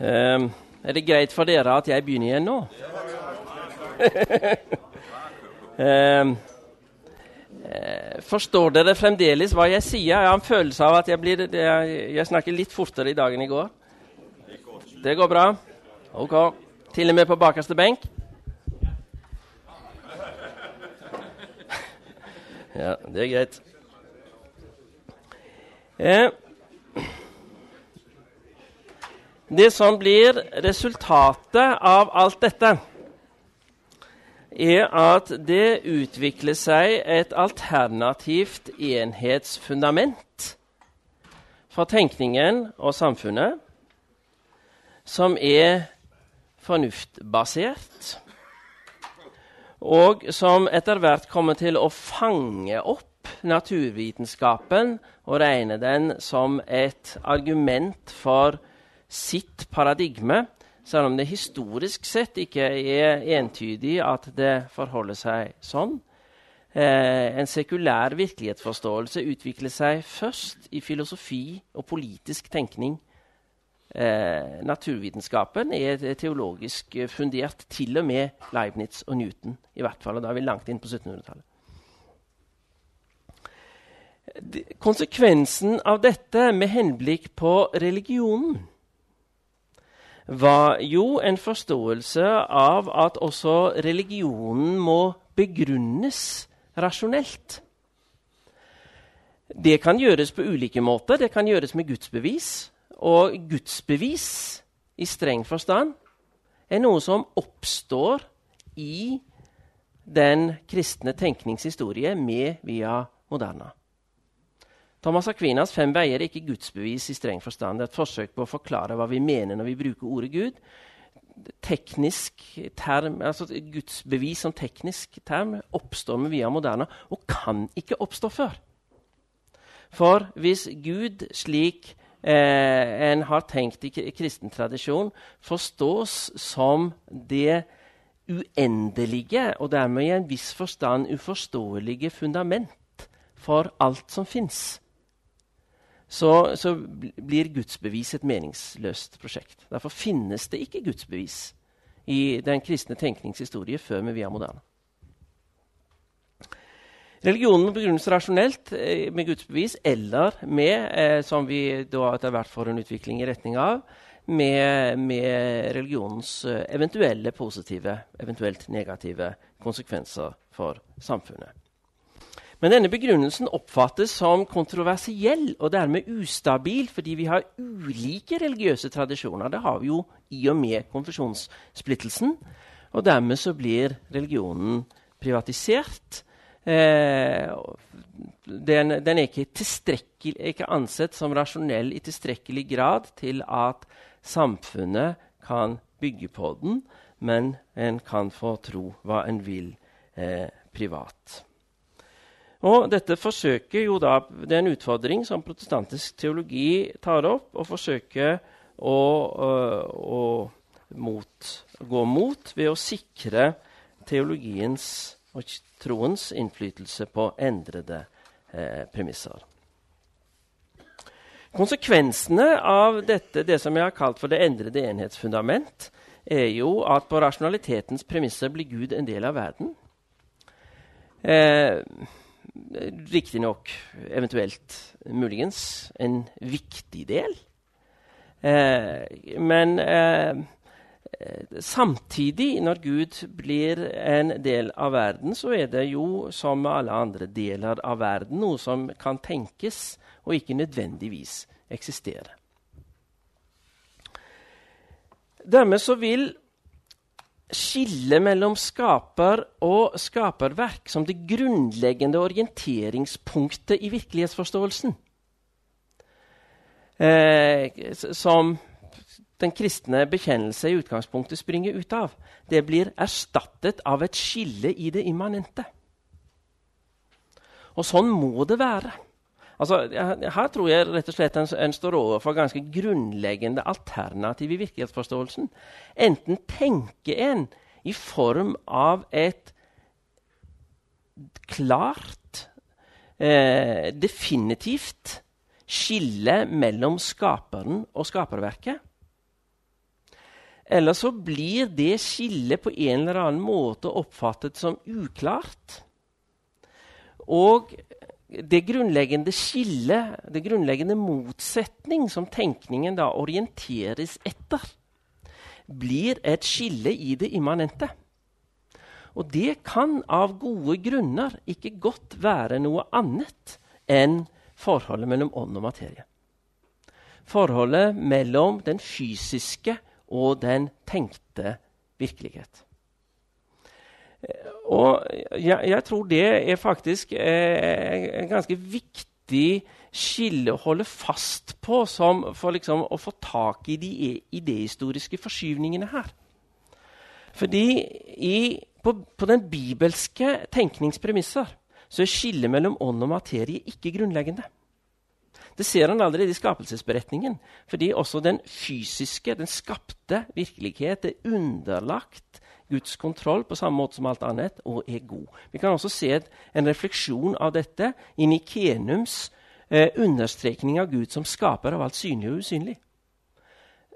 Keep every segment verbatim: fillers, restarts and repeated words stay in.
Um, er det greit for dere at jeg begynner igjen nå? um, uh, forstår dere fremdeles hva jeg sier? Jeg har en følelse av at jeg, blir, jeg, jeg snakker litt fortere i dag enn i går. Det går bra? Ok. Til og med på bakerste benk? Ja, det er greit. Eh. Det som blir resultatet av alt dette, er at det utvikler seg et alternativt enhetsfundament for tenkningen og samfunnet, som er fornuftbasert, og som etter hvert kommer til å fange opp naturvitenskapen og regne den som et argument for sitt paradigme, selv om det historisk sett ikke er entydig at det forholder seg sånn. Eh, en sekulær virkelighetsforståelse utvikler seg først i filosofi og politisk tenkning. Eh, naturvitenskapen er teologisk fundert til og med Leibniz og Newton, i hvert fall, og da er vi langt inn på syttenhundretallet. De, konsekvensen av dette med henblikk på religionen var jo en forståelse av at også religionen må begrunnes rasjonelt. Det kan gjøres på ulike måter. Det kan gjøres med gudsbevis. Og gudsbevis, i streng forstand, er noe som oppstår i den kristne tenkningshistorie med via moderna. Thomas Aquinas fem veier ikke gudsbevis i streng forstand. Det er et forsøk på å forklare hva vi mener når vi bruker ordet Gud. Teknisk term, altså gudsbevis som teknisk term oppstår med via moderna og kan ikke oppstå før. For hvis Gud slik Eh, en har tenkt i kristen tradisjon forstås som det uendelige og dermed i en viss forstand uforståelige fundament for alt som finnes, så, så blir gudsbevis et meningsløst prosjekt. Derfor finnes det ikke gudsbevis i den kristne tenkningshistorie før med via moderna. Religionen må begrunnes rasjonelt med gudsbevis, eller med, eh, som vi da etter hvert får en utvikling i retning av, med, med religionens eventuelle positive, eventuelt negative konsekvenser for samfunnet. Men denne begrunnelsen oppfattes som kontroversiell og dermed ustabil, fordi vi har ulike religiøse tradisjoner. Det har vi jo i og med konfesjonssplittelsen, og dermed så blir religionen privatisert. Eh, den, den er ikke, ikke ansett som rasjonell i tilstrekkelig grad til at samfunnet kan bygge på den, men en kan få tro hva en vil eh, privat. Og dette forsøker jo da, det er en utfordring som protestantisk teologi tar opp, og forsøker å, å, å mot, gå mot ved å sikre teologiens og troens innflytelse på endrede eh, premisser. Konsekvensene av dette, det som jeg har kalt for det endrede enhetsfundament, er jo at på rasjonalitetens premisser blir Gud en del av verden. Eh, riktig nok, eventuelt, muligens, en viktig del. Eh, men... Eh, Samtidig, når Gud blir en del av verden, så er det jo, som med alle andre deler av verden, noe som kan tenkes og ikke nødvendigvis eksistere. Dermed så vil skillet mellom skaper og skaperverk som det grunnleggende orienteringspunktet i virkelighetsforståelsen, eh, som den kristne bekjennelse i utgangspunktet springer ut av, det blir erstattet av et skille i det immanente. Og sånn må det være. Altså, her tror jeg rett og slett en, en står overfor ganske grunnleggende alternativ i virkelighetsforståelsen. Enten tenker en i form av et klart, eh, definitivt skille mellom skaperen og skaperverket, Eller så blir det skillet på en eller annen måte oppfattet som uklart. Og det grunnleggende skillet, det grunnleggende motsetning som tenkningen da orienteres etter, blir et skille i det immanente. Og det kan av gode grunner ikke godt være noe annet enn forholdet mellom ånd og materie. Forholdet mellom den fysiske og den tenkte virkelighet. Og jeg, jeg tror det er faktisk eh, en ganske viktig skille å holde fast på som for liksom å få tak i de idehistoriske forskyvningene her. Fordi i, på, på den bibelske tenkningspremisser så er skillet mellom ånd og materie ikke grunnleggende. Det ser han allerede i skapelsesberetningen, fordi også den fysiske, den skapte virkelighet er underlagt Guds kontroll på samme måte som alt annet, og er god. Vi kan også se en refleksjon av dette i Nikenums eh, understrekning av Gud som skaper av alt synlig og usynlig.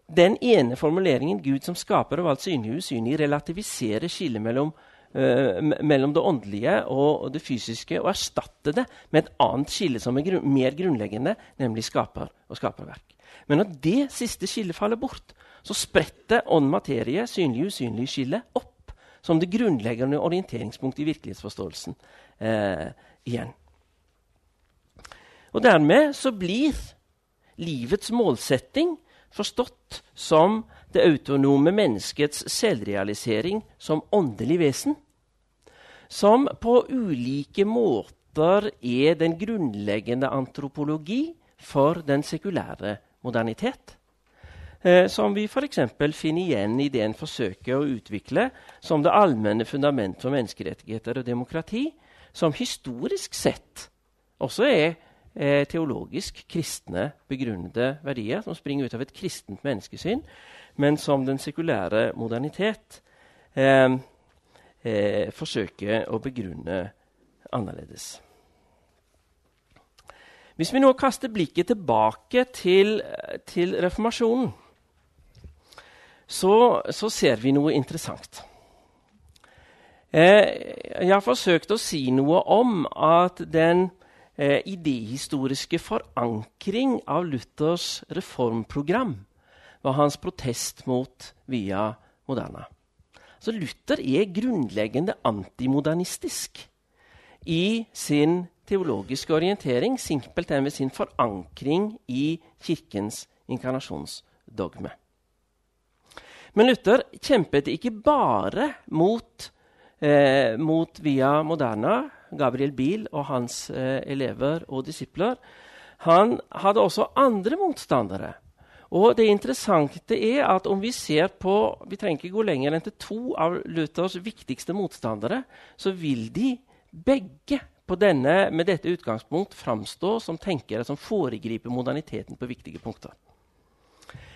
Den ene formuleringen, Gud som skaper av alt synlig og usynlig, relativiserer skillet mellom, eh, mellom det åndelige og det fysiske, og erstatter det med et annet skille som er grunn- mer grunnleggende, nemlig skaper og skaperverk. Men når det siste skillet faller bort, så spretter ånd-materie, synlig og usynlig skille, opp som det grunnleggende orienteringspunktet i virkelighetsforståelsen eh, igjen. Og dermed så blir livets målsetting forstått som det autonome menneskets selvrealisering som åndelig vesen, som på ulike måter er den grunnleggende antropologi for den sekulære modernitet, Eh, som vi for eksempel finner igjen i det en forsøker å utvikle som det allmenne fundament for menneskerettigheter og demokrati, som historisk sett også er eh, teologisk kristne begrunnede verdier, som springer ut av et kristent menneskesyn, men som den sekulære modernitet eh, eh, forsøker å begrunne annerledes. Hvis vi nå kaster blikket tilbake til, til reformasjonen, Så, så ser vi noe interessant. Eh, jeg har forsøkt å si noe om at den eh, idehistoriske forankring av Luthers reformprogram var hans protest mot via moderna. Så Luther er grunnleggende antimodernistisk i sin teologiske orientering, simpelthen ved sin forankring i kirkens inkarnasjonsdogme. Men Luther kjempet ikke bare mot, eh, mot via moderna, Gabriel Biel og hans eh, elever og disipler. Han hadde også andre motstandere. Og det interessante er at om vi ser på, vi trenger ikke gå lenger enn til to av Luthers viktigste motstandere, så vil de begge på denne, med dette utgangspunkt framstå som tenkere som foregriper moderniteten på viktige punkter.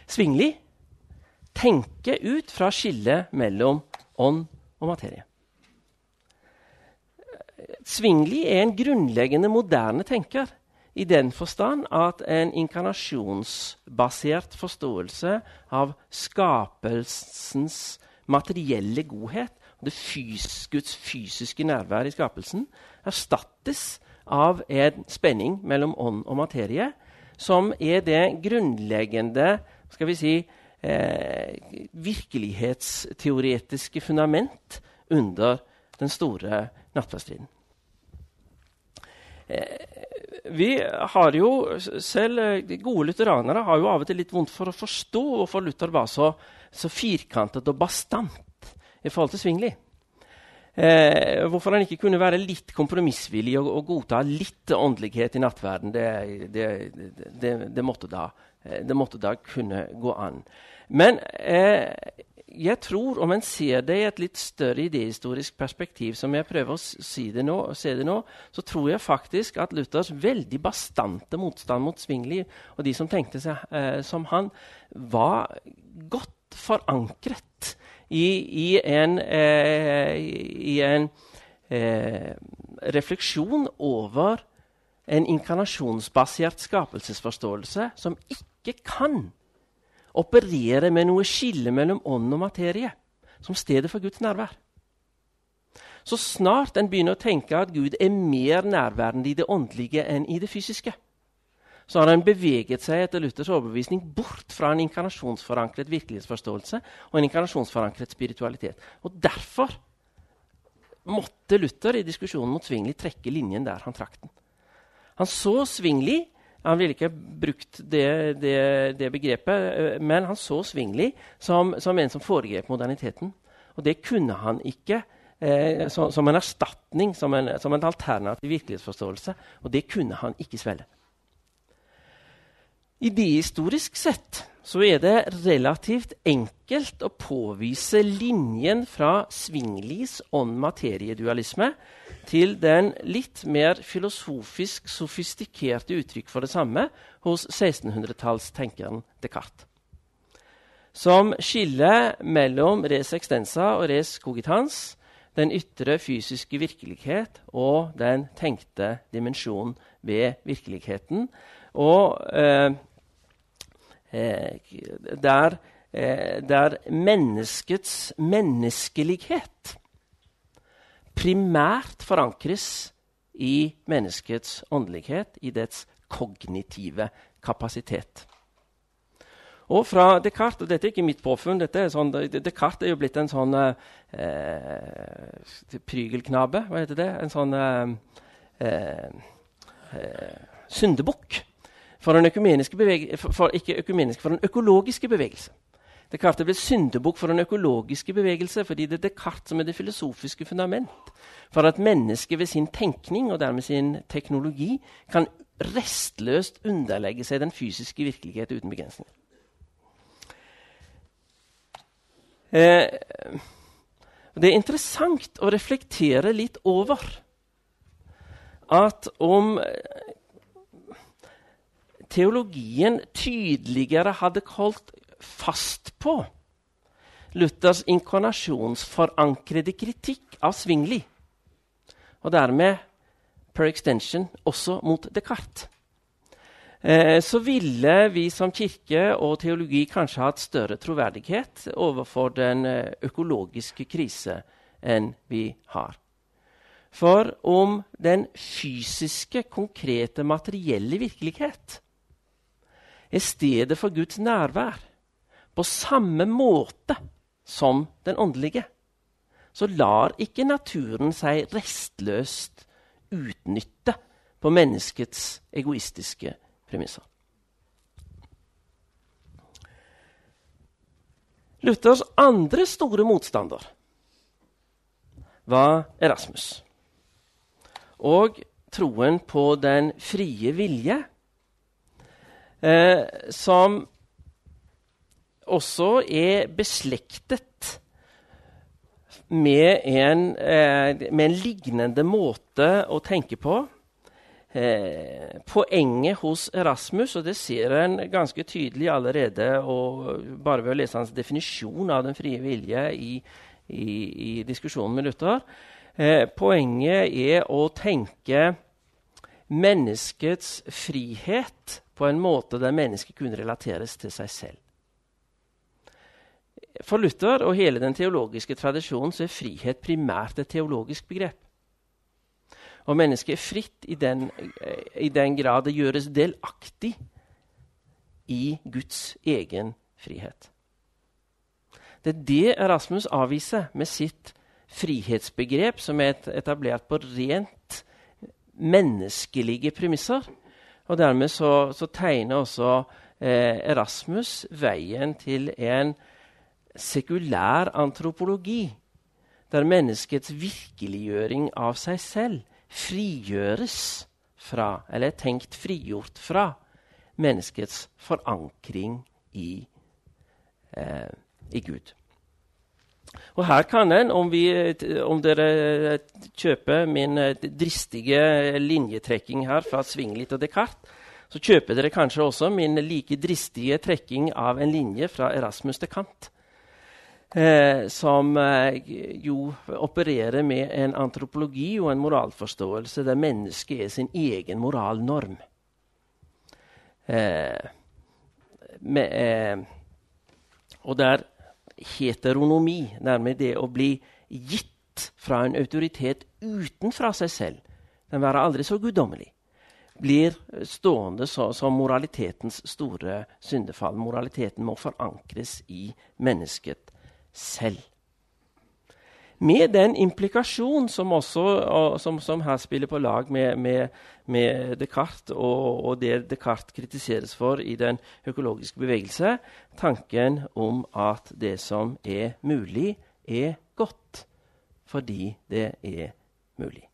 Zwingli tenke ut fra skillet mellom ånd og materie. Zwingli er en grunnleggende moderne tenker i den forstand at en inkarnasjonsbasert forståelse av skapelsens materielle godhet, det fys- Guds fysiske nærvær i skapelsen, erstattes av en spenning mellom ånd og materie, som er det grunnleggende, skal vi si, Eh, virkelighetsteoretiske fundament under den store nattverdstriden. Eh, vi har jo selv, de gode lutheranere har jo av og til litt vondt for å forstå hvorfor Luther var så, så firkantet og bastant i forhold til Zwingli. Eh, hvorfor han ikke kunne være litt kompromissvillig og, og godta litt åndelighet i nattverden, det, det, det, det, det, måtte da, det måtte da kunne gå an. Men eh, jeg tror, om en ser det i et litt større idehistorisk perspektiv, som jeg prøver å si det nå, se det nå, så tror jeg faktisk at Luthers veldig bastante motstand mot Zwingli og de som tenkte seg eh, som han, var godt forankret I, i en, eh, i en eh, refleksjon over en inkarnasjonsbasert skapelsesforståelse som ikke kan opererer med noe skille mellom ånd og materie, som stedet for Guds nærvær. Så snart en begynner å tenke at Gud er mer nærværende i det åndelige enn i det fysiske, så har en beveget seg etter Luthers overbevisning bort fra en inkarnasjonsforankret virkelighetsforståelse og en inkarnasjonsforankret spiritualitet. Og derfor måtte Luther i diskusjonen mot Zwingli trekke linjen der han trakk den. Han så Zwingli, han ville ikke brukt det, det, det begrepet, men han så Zwingli som, som en som foregrep moderniteten. Og det kunne han ikke eh, som, som en erstatning, som en, som en alternativ virkelighetsforståelse, og det kunne han ikke svelge. Idehistorisk sett så er det relativt enkelt å påvise linjen fra Zwinglis ånd-materiedualisme til den litt mer filosofisk sofistikerte uttrykk for det samme hos sekstenhundretallstenkeren Descartes. Som skillet mellom res extensa og res cogitans, den ytre fysiske virkelighet og den tenkte dimensjonen ved virkeligheten, og eh, der, eh, der menneskets menneskelighet primært forankres i menneskets åndelighet, i dets kognitive kapasitet. Og fra Descartes, og dette er ikke mitt påfunn, dette er sånn, Descartes er jo blitt en sånn eh, prygelknabe, hva heter det? En sånn eh, eh, syndebukk. For den, økumeniske bevege, for, for, ikke økumeniske, for den økologiske bevegelse. Descartes ble syndebukk for den økologiske bevegelse, fordi det er Descartes som er det filosofiske fundament for at mennesket ved sin tenkning og dermed sin teknologi kan restløst underlegge seg den fysiske virkelighet uten begrensninger. Eh, det er interessant å reflektere litt over at om teologien tydeligere hadde holdt fast på Luthers inkarnasjonsforankrede kritikk av Zwingli, og dermed per extension også mot Descartes, eh, så ville vi som kirke og teologi kanskje hatt større troverdighet overfor den økologiske krise enn vi har. For om den fysiske, konkrete, materielle virkelighet er stedet for Guds nærvær på samme måte som den åndelige, så lar ikke naturen seg restløst utnytte på menneskets egoistiske premisser. Luthers andre store motstander var Erasmus og troen på den frie vilje, Eh, som også er beslektet med en, eh, med en lignende måte å tenke på. Eh, poenget hos Erasmus, og det ser en ganske tydelig allerede, og bare ved å lese hans definisjon av den frie vilje i, i, i diskusjonen med Luther, eh, poenget er å tenke menneskets frihet på en måte der mennesket kunne relateres til seg selv. For Luther og hele den teologiske tradisjonen så er frihet primært et teologisk begrep. Og mennesket er fritt i den, i den grad det gjøres delaktig i Guds egen frihet. Det er det Erasmus avviser med sitt frihetsbegrep, som er etablert på rent menneskelige premisser. Og dermed så, så tegner også eh, Erasmus veien til en sekulær antropologi, der menneskets virkeliggjøring av seg selv frigjøres fra, eller er tenkt frigjort fra, menneskets forankring i, eh, i Gud. Og her kan en, om, vi, om dere kjøper min dristige linjetrekking her fra Zwingli til Descartes, så kjøper dere kanskje også min like dristige trekking av en linje fra Erasmus til Kant, eh, som eh, jo opererer med en antropologi og en moralforståelse der mennesket er sin egen moralnorm. Eh, med, eh, Og der heteronomi, nærmere det å bli gitt fra en autoritet utenfra seg selv, den var aldri så guddommelig, blir stående så, som moralitetens store syndefall. Moraliteten må forankres i mennesket selv. Med den implikasjon som, også, og, som, som her spiller på lag med, med, med Descartes, og, og det Descartes kritiseres for i den økologiske bevegelse, tanken om at det som er mulig, er godt, fordi det er mulig.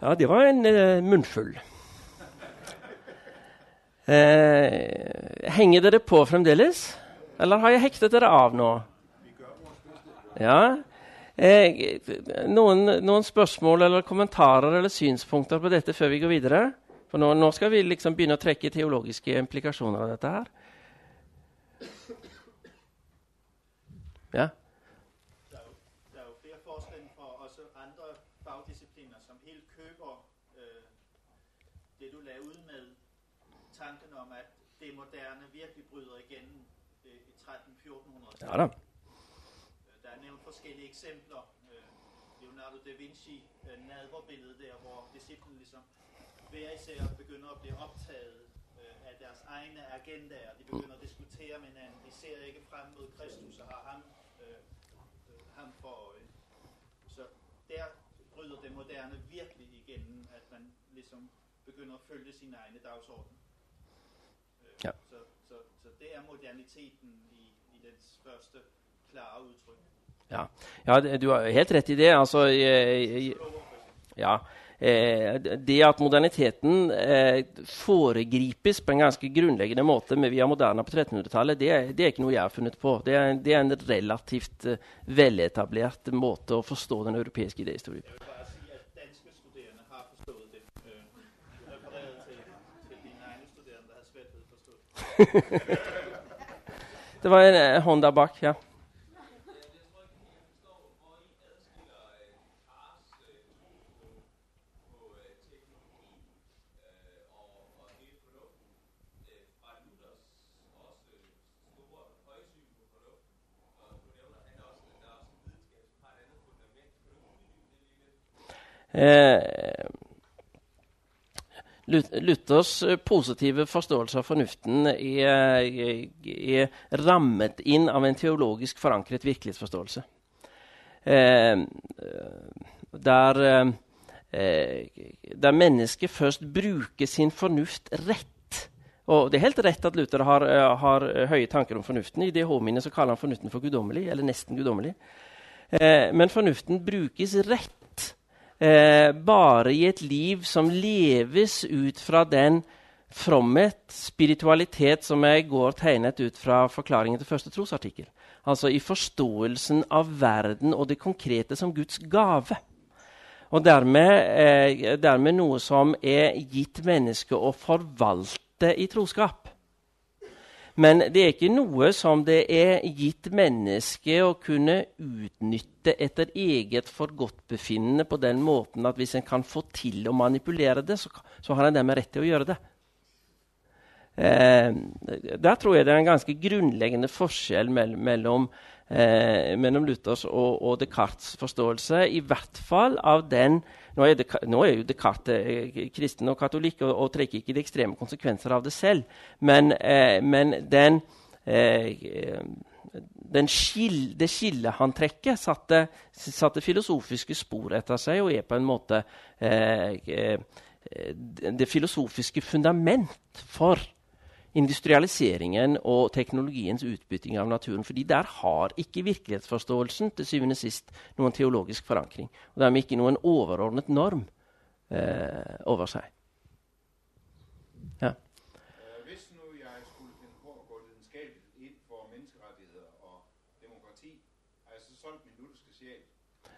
Ja, det var en uh, munnfull. Uh, henger dere på fremdeles? Eller har jeg hektet dere av nå? Ja. Uh, noen, noen spørsmål eller kommentarer eller synspunkter på dette før vi går videre? For nå, nå skal vi liksom begynne å trekke teologiske implikasjoner av dette her. Ja. Ja da. Der er nævnt forskellige eksempler. Leonardo da Vinci nadverbilledet der, hvor disciplen ligesom hver især begynder at blive optaget af deres egne agendaer. De begynder at diskutere med hinanden. De ser ikke frem mod Kristus og har ham, ham for øje. Så der bryder det moderne virkelig igennem, at man ligesom begynder at følge sin egne dagsorden. Ja. Så, så, så det er moderniteten i dens første klare uttrykk. Ja, ja, du har helt rett i det. Altså, eh, ja, eh, det at moderniteten eh, foregripes på en ganske grunnleggende måte med via moderna på trettenhundretallet, det, det er ikke noe jeg har funnet på. Det er, det er en relativt uh, veletablert måte å forstå den europeiske idehistorien. Jeg vil bare si at danske studerende har forstået det. Jeg har forredet til, til dine egne studerende, der har svært ved forstået det. Det var en uh, hånd der bak, ja. Uh, Luthers positive forståelse av fornuften er, er, er rammet inn av en teologisk forankret virkelighetsforståelse. Eh, der, eh, der mennesket først bruker sin fornuft rett. Og det er helt rett at Luther har, har høye tanker om fornuften. I det hovedminnet så kaller han fornuften for guddommelig, eller nesten guddommelig. Eh, men fornuften brukes rett. Eh, bare i et liv som leves ut fra den fromhet, spiritualitet, som jeg i går tegnet ut fra forklaringen til første trosartikkel. Altså i forståelsen av verden og det konkrete som Guds gave. Og dermed, eh, dermed noe som er gitt mennesket å forvalte i troskap. Men det er ikke noe som det er gitt mennesket å kunne utnytte etter eget forgodtbefinnende på den måten at hvis en kan få til å manipulere det, så, så har en dermed rett til å gjøre det. Eh, der tror jeg det er en ganske grunnleggende forskjell mell mellom, eh, mellom Luthers og, og Descartes forståelse, i hvert fall av den. Nå er, Descartes, nå er jo Descartes kristen og katolikk og, og trekker ikke de ekstreme konsekvenser av det selv. Men, eh, men den, eh, den skil, det skillet han trekker satte, satte filosofiske spor etter seg og er på en måte eh, det filosofiske fundament for industrialiseringen og teknologiens utbytting av naturen, fordi der har ikke virkelighetsforståelsen til syvende og sist noen teologisk forankring, og dermed ikke noen overordnet norm eh, over seg. Ja. Hvis nu jeg skulle finne på å gå lidenskabelig inn for menneskerettigheter og demokrati, har jeg så solgt min lutherske sjel?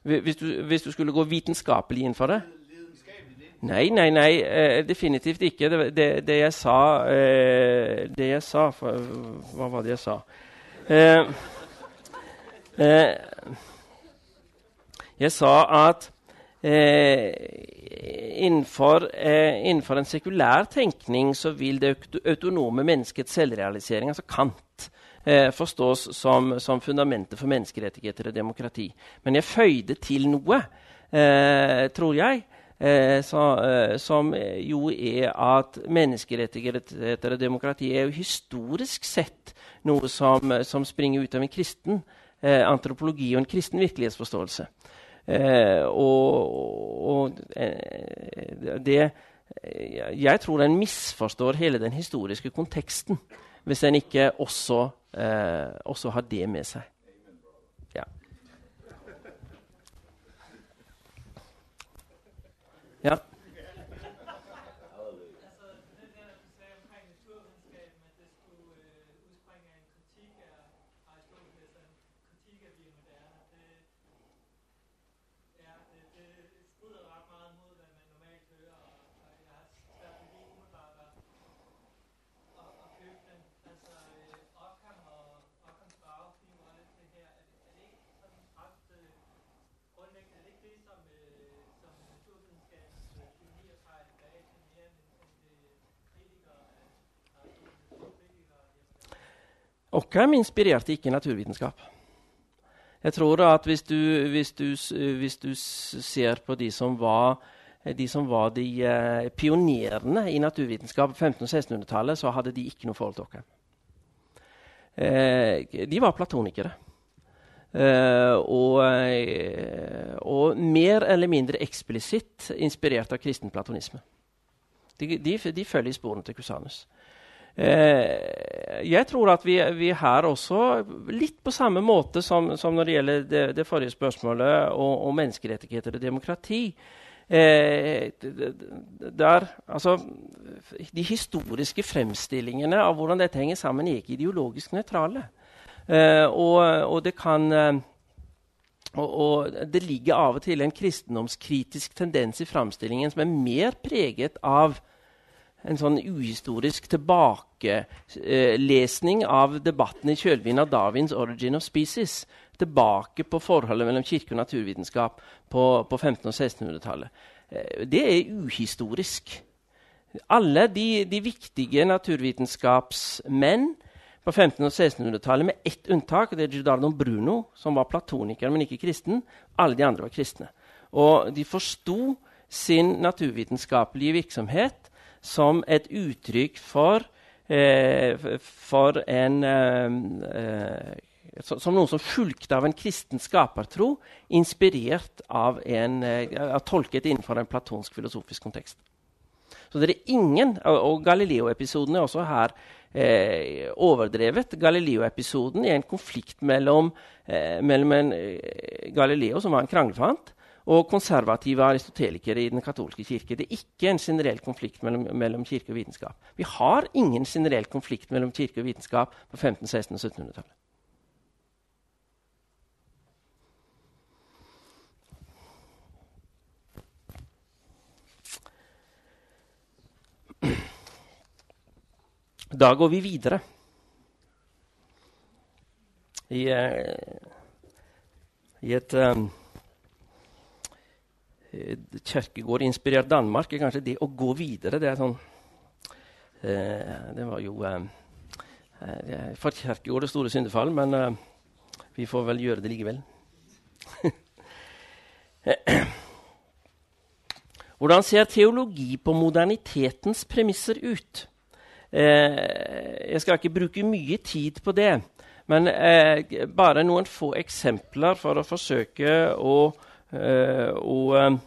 Hvis du, hvis du skulle gå vitenskapelig inn for det? Nei, nei, nei, eh, definitivt ikke. Det, det, det jeg sa, eh, det jeg sa for, hva var det jeg sa? Eh, eh, jeg sa at Eh, innenfor, eh, innenfor en sekulær tenkning så vil det autonome menneskets selvrealisering, altså Kant, eh, forstås som, som fundamentet for menneskerettigheter og demokrati. Men jeg føyde til noe, eh, tror jeg, eh, så, eh, som jo er at menneskerettigheter og demokrati er jo historisk sett noe som, som springer ut av en kristen eh, antropologi og en kristen virkelighetsforståelse. Eh, og, og eh, det jeg tror den misforstår hele den historiske konteksten hvis den ikke også, eh, også har det med seg. Ja. Ja. Ockham inspirerte ikke naturvitenskap. Jeg tror at hvis du, hvis du, hvis du ser på de som var de, som var de eh, pionerene i naturvitenskap på femten- og sekstenhundretallet, så hadde de ikke noe forhold til Ockham. Eh, de var platonikere. Eh, og, eh, og mer eller mindre eksplisitt inspirert av kristen platonisme. De, de, de følger sporene til Kusanus. Eh, jeg tror at vi, vi her også, litt på samme måte som, som når det gjelder det, det forrige spørsmålet og, og menneskerettigheter og demokrati, eh, der, altså, de historiske fremstillingene av hvordan dette henger sammen er ikke ideologisk nøytrale. Eh, og, og det kan... Og, og det ligger av og til en kristendomskritisk tendens i fremstillingen som er mer preget av en sånn uhistorisk tilbakelesning av debatten i kjølvind av Darwins Origin of Species, tilbake på forholdet mellom kirke og naturvitenskap på, på femten- og sekstenhundretallet. Det er uhistorisk. Alle de, de viktige naturvitenskapsmenn på femten- og sekstenhundretallet, med ett unntak, det er Giordano Bruno, som var platoniker, men ikke kristen, alle de andre var kristne. Og de forsto sin naturvitenskapelige virksomhet som et uttrykk for, eh, for en, eh, som noen som fulgte av en kristen skapertro, inspirert av en, eh, tolket innenfor en platonsk filosofisk kontekst. Så det er ingen, og Galileo-episoden er også her eh, overdrevet. Galileo-episoden er en konflikt mellom, eh, mellom en, eh, Galileo, som var en kranglefant, og konservative aristotelikere i den katolske kirke. Det er ikke en generell konflikt mellom, mellom kirke og vitenskap. Vi har ingen generell konflikt mellom kirke og vitenskap på femten-, seksten- og syttenhundretallet. Da går vi videre. I, i et... Kjerkegård inspirert Danmark er kanskje det å gå videre. Det er sånn eh, Det var jo eh, for Kjerkegård det store syndefall, men eh, vi får vel gjøre det likevel. Hvordan ser teologi på modernitetens premisser ut? Eh, jeg skal ikke bruke mye tid på det, men eh, bare noen få eksempler for å forsøke å Uh, og,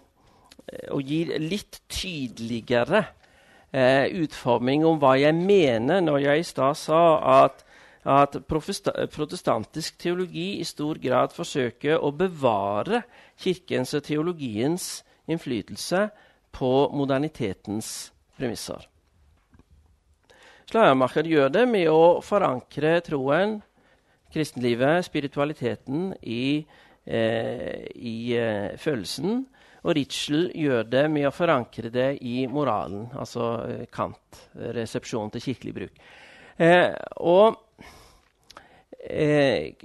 og gir litt tydeligere uh, utforming om hva jeg mener når jeg i stad sa at, at protestantisk teologi i stor grad forsøker å bevare kirkens og teologiens innflytelse på modernitetens premisser. Schleiermacher gjør det med å forankre troen, kristenlivet, spiritualiteten i Eh, i eh, følelsen, og Ritschl gjør det med å forankre det i moralen, altså eh, Kant, resepsjon til kirkelig bruk. Eh, og eh,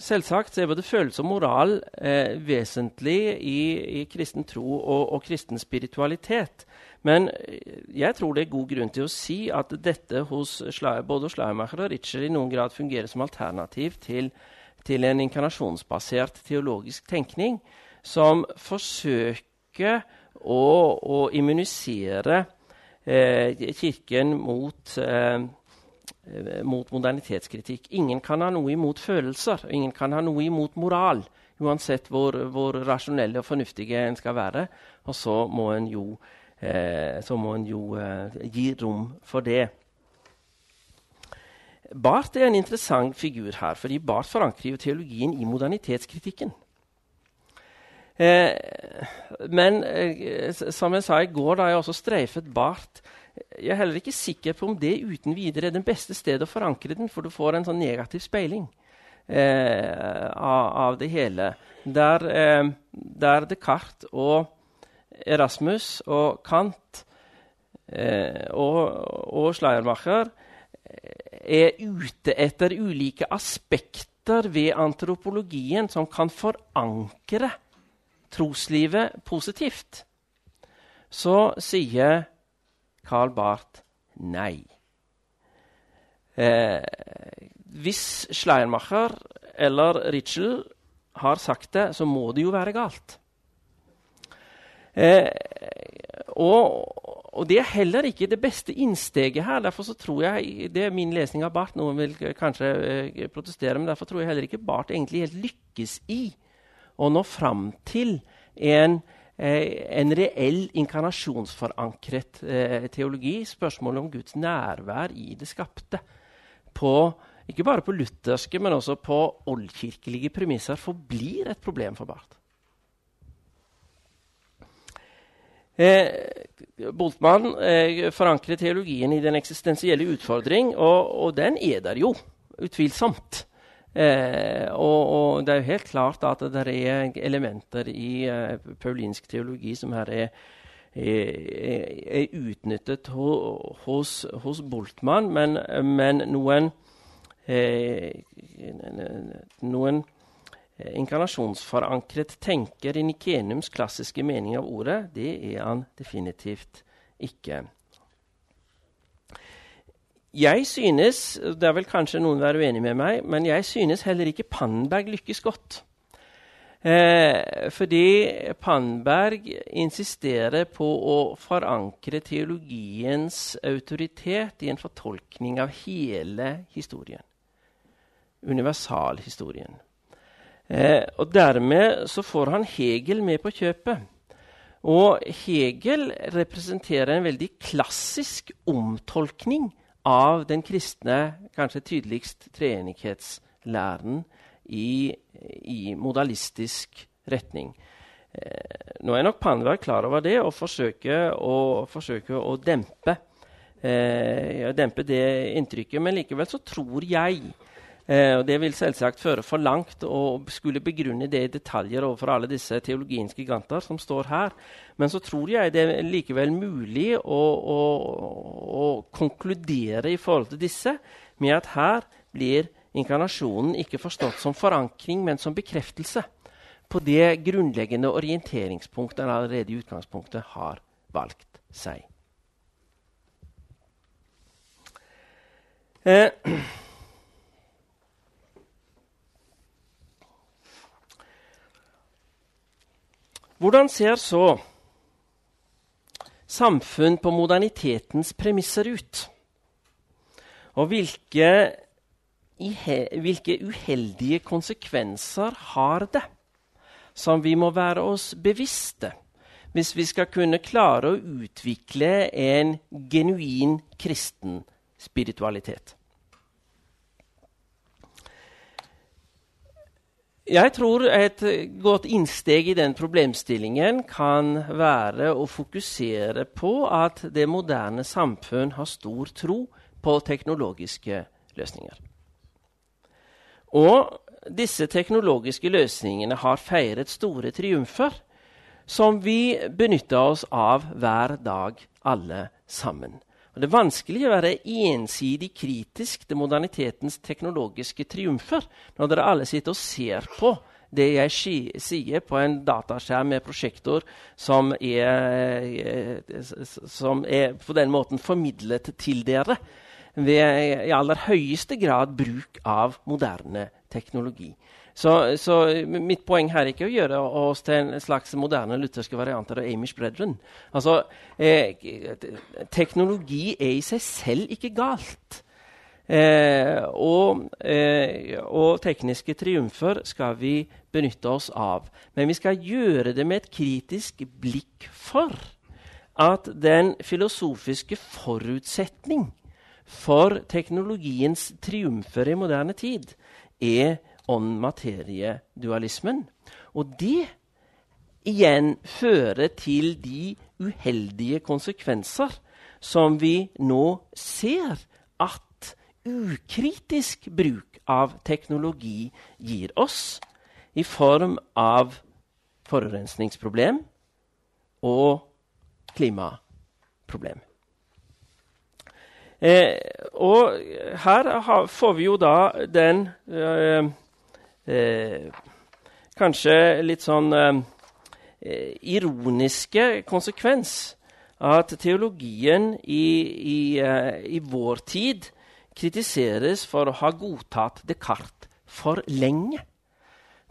selvsagt så er både følelse og moral eh, vesentlig i, i kristen tro og, og kristen spiritualitet. Men jeg tror det er god grunn til å si at dette hos Schleier, både Schleiermacher og Ritschl i noen grad fungerer som alternativ til, til en inkarnasjonsbasert teologisk tenkning som forsøker å, å immunisere eh, kirken mot eh, mot modernitetskritikk. Ingen kan ha noe imot følelser, ingen kan ha noe imot moral, uansett hvor, hvor rasjonelle og fornuftige en skal være, og så må en jo, eh, så må en jo eh, gi rom for det. Barth er en interessant figur her, fordi Barth forankrer jo teologien i modernitetskritikken. Eh, men, eh, som jeg sa i går, da jeg også streifet Barth, jeg er heller ikke sikker på om det uten videre er den beste stedet å forankre den, for du får en sånn negativ speiling eh, av, av det hele. Der, eh, der Descartes og Erasmus og Kant eh, og, og Schleiermacher er ute etter ulike aspekter ved antropologien som kan forankre troslivet positivt, så sier Karl Barth nei. Eh, hvis Schleiermacher eller Ritschl har sagt det, så må det jo være galt. Eh, og, og det er heller ikke det beste innsteget her. Derfor så tror jeg, det er min lesning av Barth, noen vil kanskje eh, protestere, men derfor tror jeg heller ikke Barth egentlig helt lykkes i å nå fram til en en reell inkarnasjonsforankret eh, teologi, spørsmålet om Guds nærvær i det skapte, på, ikke bare på lutherske, men også på oldkirkelige premisser, forblir et problem for Barth. Eh, Bultmann eh, forankret teologien i den eksistensielle utfordring, og, og den er der jo, utvilsomt. Eh, og, og det er jo helt klart at det er elementer i eh, paulinsk teologi som her er, er, er utnyttet ho, hos, hos Bultmann, men, men noen, eh, noen inkarnasjonsforankret tenker i Nikenums klassiske mening av ordet, det er han definitivt ikke. Jeg synes, det er vel kanskje noen være uenig med meg, men jeg synes heller ikke Pannenberg lykkes godt. Eh, fordi Pannenberg insisterer på å forankre teologiens autoritet i en fortolkning av hele historien. Universalhistorien. Eh, og dermed så får han Hegel med på kjøpet. Og Hegel representerer en veldig klassisk omtolkning av den kristne, kanskje tydeligst treenighetslæren i, i modalistisk retning. Eh, nå er nok Pannenberg klar over det og forsøker å, forsøker å dempe, eh, dempe det inntrykket, men likevel så tror jeg, eh, og det vil selvsagt føre for langt og skulle begrunne det i detaljer overfor alle disse teologiens giganter som står her, men så tror jeg det er likevel mulig å, å, å konkludere i forhold til disse med at her blir inkarnasjonen ikke forstått som forankring, men som bekreftelse på det grunnleggende orienteringspunktet en allerede i utgangspunktet har valgt seg. Eh, Hvordan ser så samfunn på modernitetens premisser ut? Og hvilke, hvilke uheldige konsekvenser har det, som vi må være oss bevisste, hvis vi skal kunne klare å utvikle en genuin kristen spiritualitet? Jeg tror et godt innsteg i den problemstillingen kan være å fokusere på at det moderne samfunn har stor tro på teknologiske løsninger. Og disse teknologiske løsningene har feiret store triumfer som vi benytter oss av hver dag alle sammen. Og det er vanskelig å være ensidig kritisk til modernitetens teknologiske triumfer når dere alle sitter og ser på det jeg sier på en dataskjerm med prosjektor som er, som er på den måten formidlet til dere ved i aller høyeste grad bruk av moderne teknologi. Så, så mitt poeng her er ikke å gjøre oss til en slags moderne lutherske varianter av Amish Brethren. Altså, eh, teknologi er i seg selv ikke galt. Eh, og, eh, og tekniske triumfer skal vi benytte oss av. Men vi skal gjøre det med et kritisk blikk for at den filosofiske forutsetning for teknologiens triumfer i moderne tid er ånd-materie-dualismen. Og det igjen fører til de uheldige konsekvenser som vi nå ser at ukritisk bruk av teknologi gir oss i form av forurensningsproblem og klimaproblem. Eh, og her har, får vi jo da den eh, eh, kanskje litt sånn eh, ironiske konsekvens at teologien i, i, eh, i vår tid kritiseres for å ha godtatt Descartes for lenge.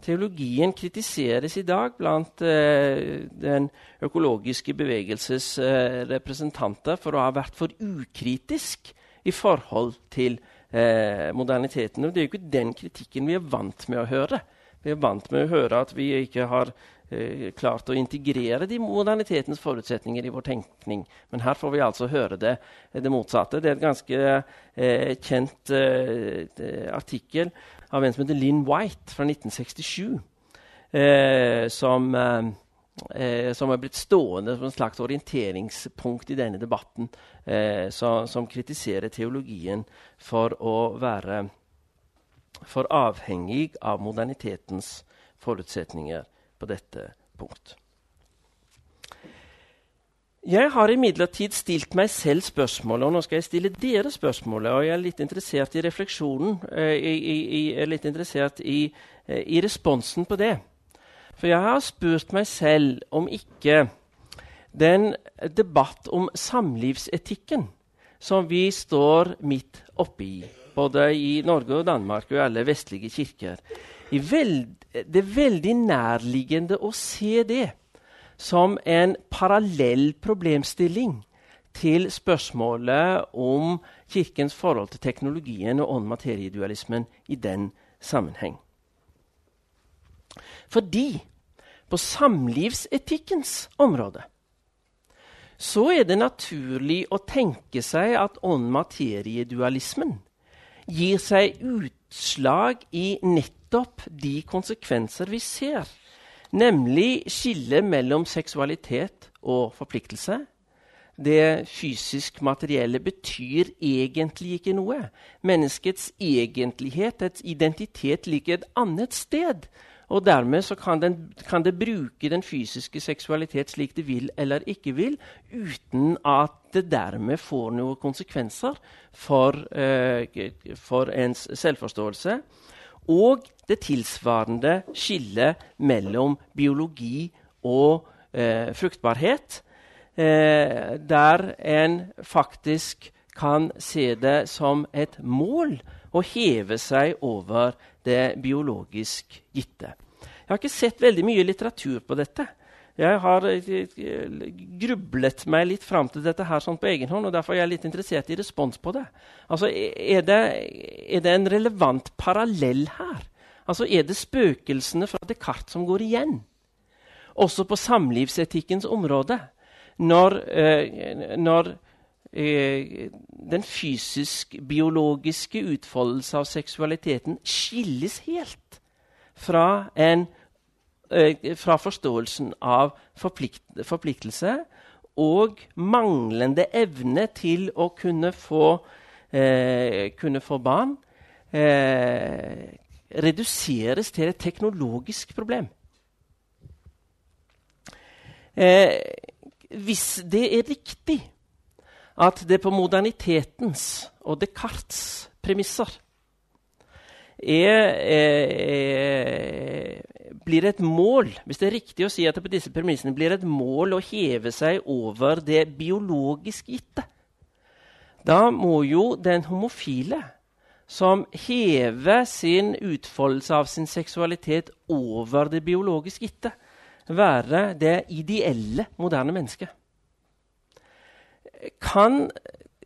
Teologien kritiseres i dag blant eh, den økologiske bevegelses eh, representanter for å ha vært for ukritisk i forhold til eh, moderniteten. Og det er jo ikke den kritikken vi er vant med å høre. Vi er vant med å høre at vi ikke har eh, klart å integrere de modernitetens forutsetninger i vår tenkning. Men her får vi altså høre det, det motsatte. Det er et ganske eh, kjent eh, artikkel av en som heter Lynn White fra nitten sekstisju, eh, som, eh, som er blitt stående som en slags orienteringspunkt i denne debatten, eh, så, som kritiserer teologien for å være for avhengig av modernitetens forutsetninger på dette punkt. Jeg har imidlertid stilt meg selv spørsmålet, og nå skal jeg stille dere spørsmålet, og jeg er litt interessert i refleksjonen, jeg er litt interessert i, i responsen på det. For jeg har spurt meg selv om ikke den debatt om samlivsetikken som vi står midt oppe i, både i Norge og Danmark og i alle vestlige kirker, i veld, det er veldig nærliggende å se det som en parallell problemstilling til spørsmålet om kirkens forhold til teknologien og ånd-materie-dualismen i den sammenheng. Fordi på samlivsetikkens område så er det naturlig å tenke seg at ånd-materie-dualismen gir seg utslag i nettopp de konsekvenser vi ser, nemlig skille mellom seksualitet og forpliktelse. Det fysisk materielle betyr egentlig ikke noe. Menneskets egentlighet, et identitet, ligger et annet sted. Og dermed så kan, den, kan det bruke den fysiske seksualitet slik det vil eller ikke vil, uten at det dermed får noen konsekvenser for, uh, for ens selvforståelse. Og det tilsvarende skille mellom biologi og eh, fruktbarhet, eh, der en faktisk kan se det som et mål å heve seg over det biologisk gitte. Jeg har ikke sett veldig mye litteratur på dette. Jeg har grublet meg litt fram til dette her sånn på egen hånd, og derfor er jeg litt interessert i respons på det. Altså, er det, er det en relevant parallell her? Altså, er det spøkelsene fra Descartes som går igjen? Også på samlivsetikkens område, når, eh, når eh, den fysisk-biologiske utfoldelse av seksualiteten skilles helt fra en fra forståelsen av forplikt, forpliktelse og manglende evne til å kunne få, eh, kunne få barn, eh, reduseres til et teknologisk problem. Eh, hvis det er riktig at det på modernitetens og Descartes premisser er, eh, blir et mål, hvis det er riktig å si at det på disse premissene blir et mål å heve seg over det biologisk gitte. Da må jo den homofile som hever sin utfoldelse av sin seksualitet over det biologisk gitte, være det ideelle moderne mennesket. Kan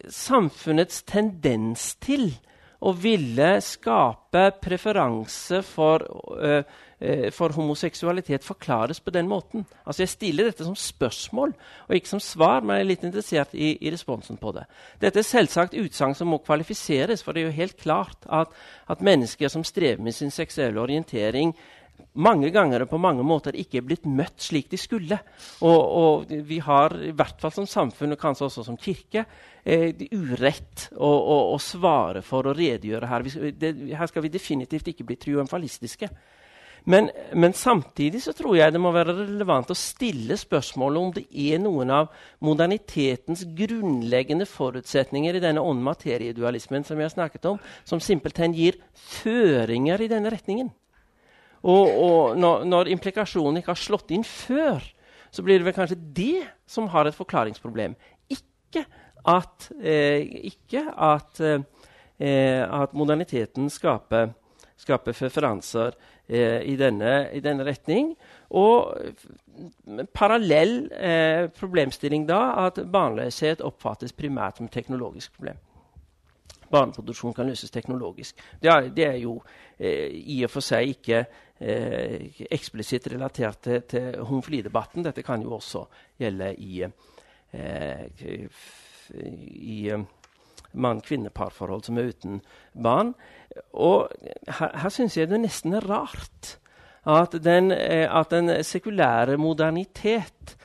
samfunnets tendens til å ville skape preferanse for, uh, uh, for homoseksualitet forklares på den måten? Altså jeg stiller dette som spørsmål, og ikke som svar, men jeg er litt interessert i, i responsen på det. Dette er selvsagt utsagn som må kvalifiseres, for det er jo helt klart at, at mennesker som strever med sin seksuelle orientering, mange ganger og på mange måter ikke er blitt møtt slik de skulle. Og, og vi har, i hvert fall som samfunn, og kanskje også som kirke, eh, urett å, å, å svare for og redegjøre her. Vi, det, her skal vi definitivt ikke bli triumfalistiske. Men, men samtidig så tror jeg det må være relevant å stille spørsmålet om det er noen av modernitetens grunnleggende forutsetninger i denne ånd-materiedualismen som jeg har snakket om, som simpelthen gir føringer i denne retningen. Og, og når, når implikasjonen ikke har slått inn før, så blir det vel kanskje det som har et forklaringsproblem. Ikke at, eh, ikke at, eh, at moderniteten skaper, skaper preferanser eh, i, denne, i denne retning. Og parallell eh, problemstilling da, at barnløshet oppfattes primært som teknologisk problem. Barneproduksjon kan løses teknologisk. Det er, det er jo eh, i og for seg ikke eh, eksplisitt relatert til, til homofilidebatten. Dette kan jo også gjelde i, eh, i mann-kvinne-parforhold som er uten barn. Og her, her synes jeg det nesten er rart at den, eh, at den sekulære modernitet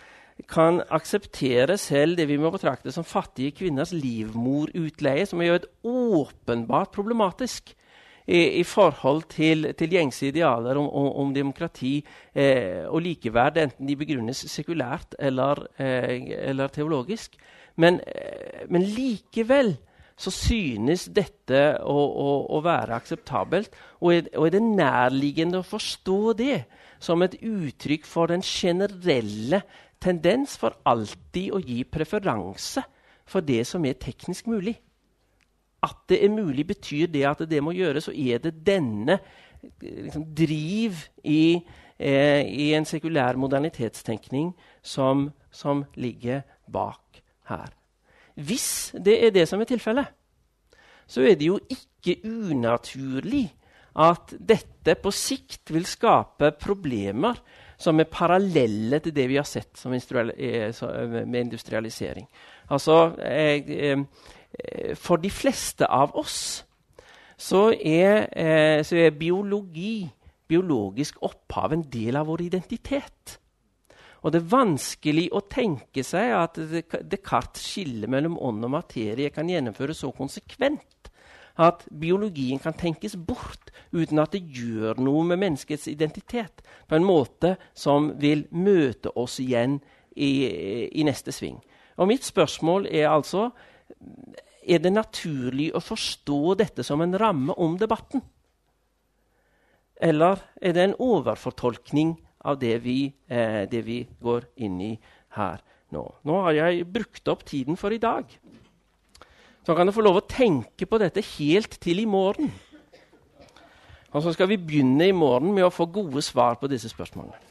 kan akseptere selv det vi må betrakte som fattige kvinners livmorutleie, som er jo et åpenbart problematisk i, i forhold til, til gjengse idealer om, om, om demokrati eh, og likeverd, enten de begrunnes sekulært eller, eh, eller teologisk. Men, eh, men likevel så synes dette å, å, å være akseptabelt, og er, og er det nærliggende å forstå det som et uttrykk for den generelle tendens for alltid å gi preferanse for det som er teknisk mulig. At det er mulig betyr det at det må gjøres, og er det denne liksom, driv i, eh, i en sekulær modernitetstenkning som, som ligger bak her. Hvis det er det som er tilfellet, så er det jo ikke unaturlig at dette på sikt vil skape problemer som er parallelle til det vi har sett som med industrialisering. Altså, for de fleste av oss så er, så er biologi, biologisk opphav en del av vår identitet. Og det er vanskelig å tenke seg at Descartes' skille mellom ånd og materie kan gjennomføres så konsekvent at biologien kan tenkes bort uten at det gjør noe med menneskets identitet på en måte som vil møte oss igjen i, i neste sving. Og mitt spørsmål er altså, er det naturlig å forstå dette som en ramme om debatten? Eller er det en overfortolkning av det vi, eh, det vi går inn i her nå? Nå har jeg brukt opp tiden for i dag. Så kan du få lov å tenke på dette helt til i morgen. Og så skal vi begynne i morgen med å få gode svar på disse spørsmålene.